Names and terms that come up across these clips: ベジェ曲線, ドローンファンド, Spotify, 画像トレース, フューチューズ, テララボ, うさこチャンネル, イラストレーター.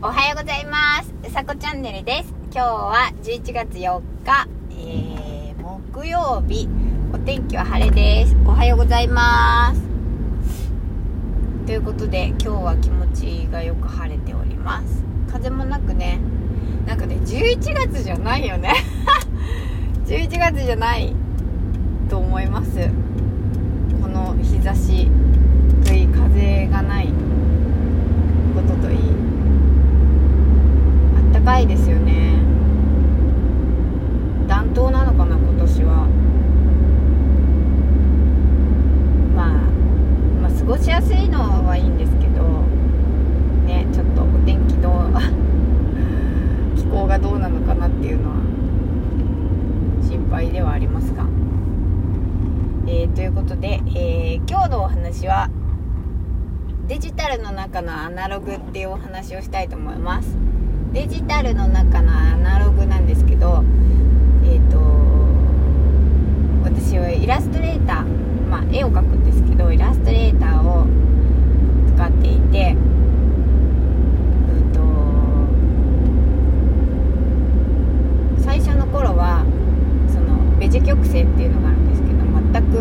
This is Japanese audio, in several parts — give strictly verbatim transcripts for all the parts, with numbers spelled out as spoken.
おはようございます。うさこチャンネルです。今日はじゅういちがつよっか、えー、木曜日、お天気は晴れです。おはようございますということで、今日は気持ちがよく晴れております。風もなくね、なんかね、じゅういちがつじゃないよねじゅういちがつじゃないと思います。この日差しといい、風がないことといい、高いですよね。暖冬なのかな、今年は。まあ、まあ過ごしやすいのはいいんですけどね、ちょっとお天気どう気候がどうなのかなっていうのは心配ではありますが、えー、ということで、えー、今日のお話はデジタルの中のアナログっていうお話をしたいと思います。デジタルの中のアナログなんですけど、えー、と私はイラストレーター、まあ、絵を描くんですけど、イラストレーターを使っていて、えー、と最初の頃はそのベジ曲線っていうのがあるんですけど、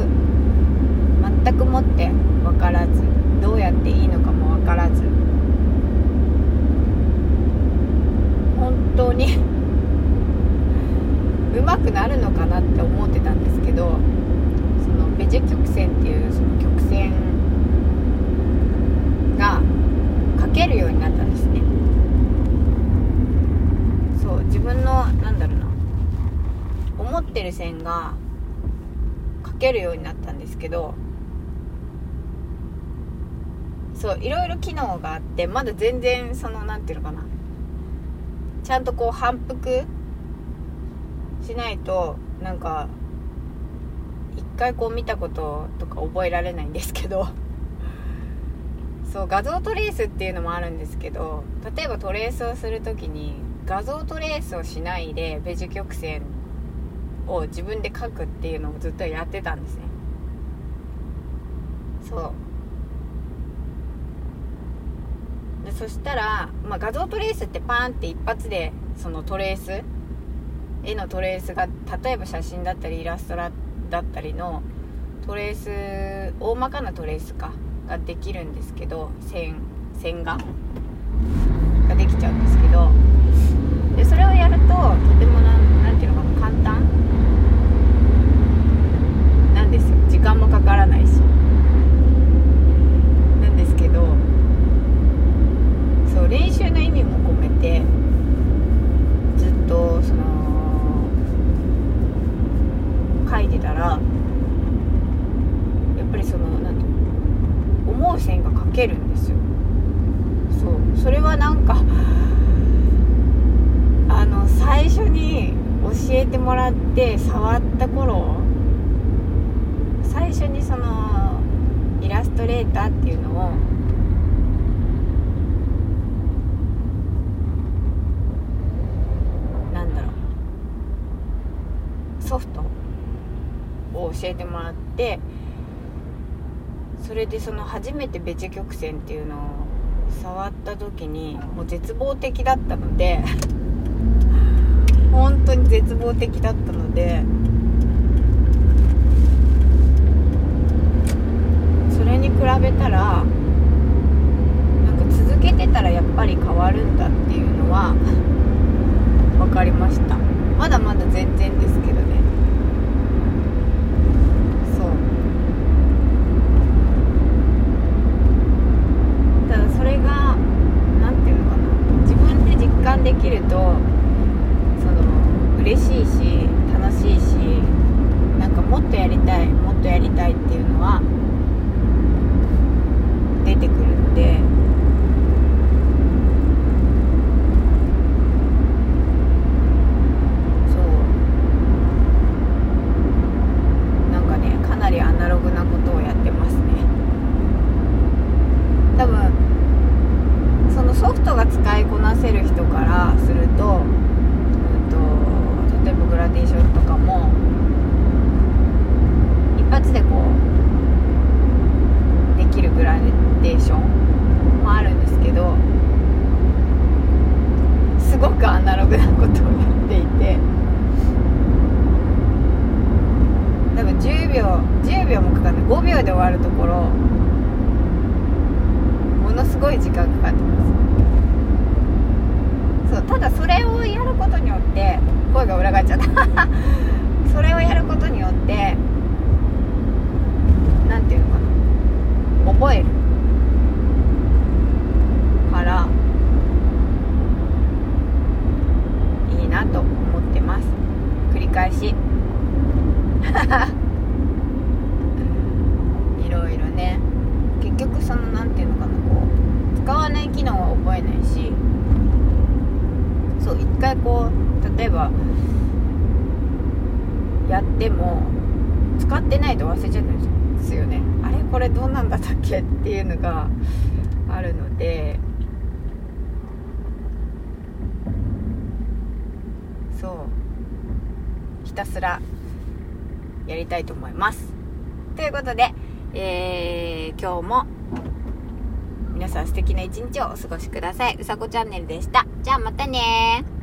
全く全くもって分からず、どうやっていいのかも分からず、本当に上手くなるのかなって思ってたんですけど、そのベジ曲線っていうその曲線が描けるようになったんですね。そう、自分のなんだろうな、思ってる線が描けるようになったんですけど、そういろいろ機能があって、まだ全然そのなんていうのかな、ちゃんとこう反復しないと、なんか一回こう見たこととか覚えられないんですけどそう画像トレースっていうのもあるんですけど、例えばトレースをするときに画像トレースをしないでベジ曲線を自分で描くっていうのをずっとやってたんですね。そうで、そしたら、まあ、画像トレースってパーンって一発でそのトレース、絵のトレースが、例えば写真だったりイラストだったりのトレース、大まかなトレースかができるんですけど、線、線画ができちゃうんですけど、でそれをやるととてもな ん, なんていうのかな、簡単なんですよ。時間もかからないしなんですけど、練習の意味も込めてずっとその書いてたら、やっぱりそのなんて思う線が描けるんですよ。そう、それはなんかあの最初に教えてもらって触った頃、最初にそのイラストレーターっていうのをソフトを教えてもらって、それでその初めてベジ曲線っていうのを触った時にもう絶望的だったので本当に絶望的だったので、それに比べたらなんか続けてたらやっぱり変わるんだっていうのは分かりました。まだまだ全然ですけどね。そう。ただそれがなんていうのかな、自分で実感できると、その嬉しいし楽しいし、なんかもっとやりたい、もっとやりたいっていうのは出てくるので。もあるんですけど、こう例えばやっても使ってないと忘れちゃうんですよね。あれこれどうなんだったっけっていうのがあるので、そうひたすらやりたいと思います。ということで、えー、今日も皆さん素敵な一日をお過ごしください。うさこチャンネルでした。じゃあまたねー。